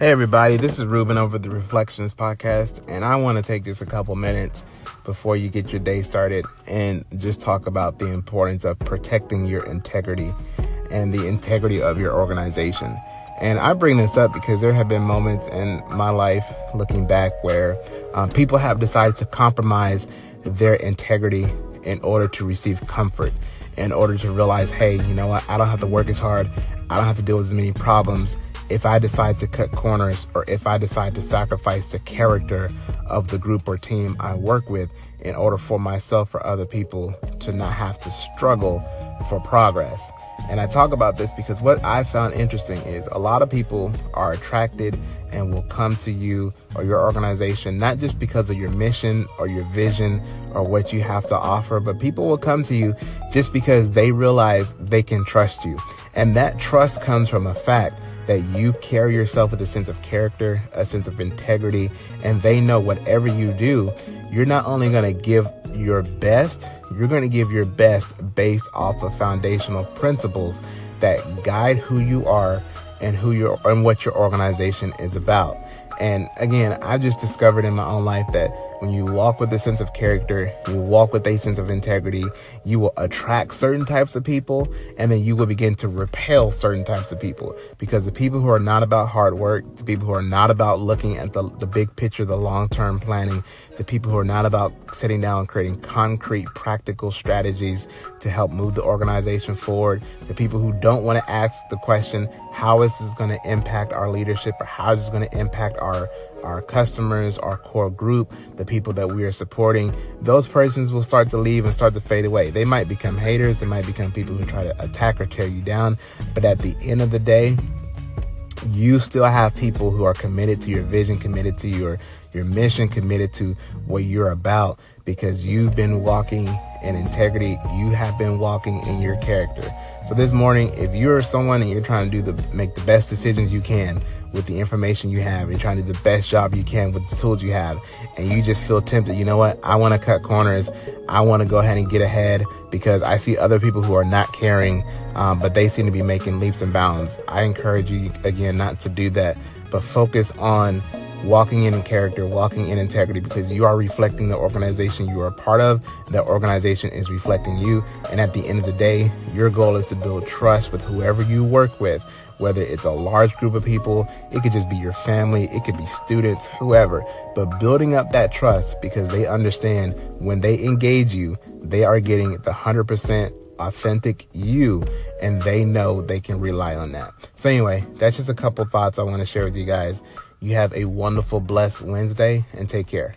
Hey everybody, this is Ruben over the Reflections podcast, and I want to take just a couple minutes before you get your day started and just talk about the importance of protecting your integrity and the integrity of your organization. And I bring this up because there have been moments in my life looking back where people have decided to compromise their integrity in order to receive comfort, in order to realize, hey, you know what, I don't have to work as hard, I don't have to deal with as many problems if I decide to cut corners or if I decide to sacrifice the character of the group or team I work with in order for myself or other people to not have to struggle for progress. And I talk about this because what I found interesting is a lot of people are attracted and will come to you or your organization, not just because of your mission or your vision or what you have to offer, but people will come to you just because they realize they can trust you. And that trust comes from a fact that you carry yourself with a sense of character, a sense of integrity, and they know whatever you do, you're not only going to give your best, you're going to give your best based off of foundational principles that guide who you are and what your organization is about. And again, I've just discovered in my own life that when you walk with a sense of character, you walk with a sense of integrity, you will attract certain types of people, and then you will begin to repel certain types of people. Because the people who are not about hard work, the people who are not about looking at the big picture, the long-term planning, the people who are not about sitting down and creating concrete, practical strategies to help move the organization forward, the people who don't want to ask the question, how is this going to impact our leadership, or how is this going to impact our customers, our core group, the people that we are supporting, those persons will start to leave and start to fade away. They might become haters. They might become people who try to attack or tear you down. But at the end of the day, you still have people who are committed to your vision, committed to your mission, committed to what you're about, because you've been walking in integrity. You have been walking in your character. So this morning, if you're someone and you're trying to make the best decisions you can with the information you have, and trying to do the best job you can with the tools you have, and you just feel tempted, you know what, I want to cut corners, I want to go ahead and get ahead because I see other people who are not caring, but they seem to be making leaps and bounds. I encourage you, again, not to do that, but focus on walking in character, walking in integrity, because you are reflecting the organization you are a part of. The organization is reflecting you. And at the end of the day, your goal is to build trust with whoever you work with, whether it's a large group of people, it could just be your family, it could be students, whoever. But building up that trust, because they understand when they engage you, they are getting the 100% authentic you, and they know they can rely on that. So anyway, that's just a couple thoughts I want to share with you guys. You have a wonderful, blessed Wednesday, and take care.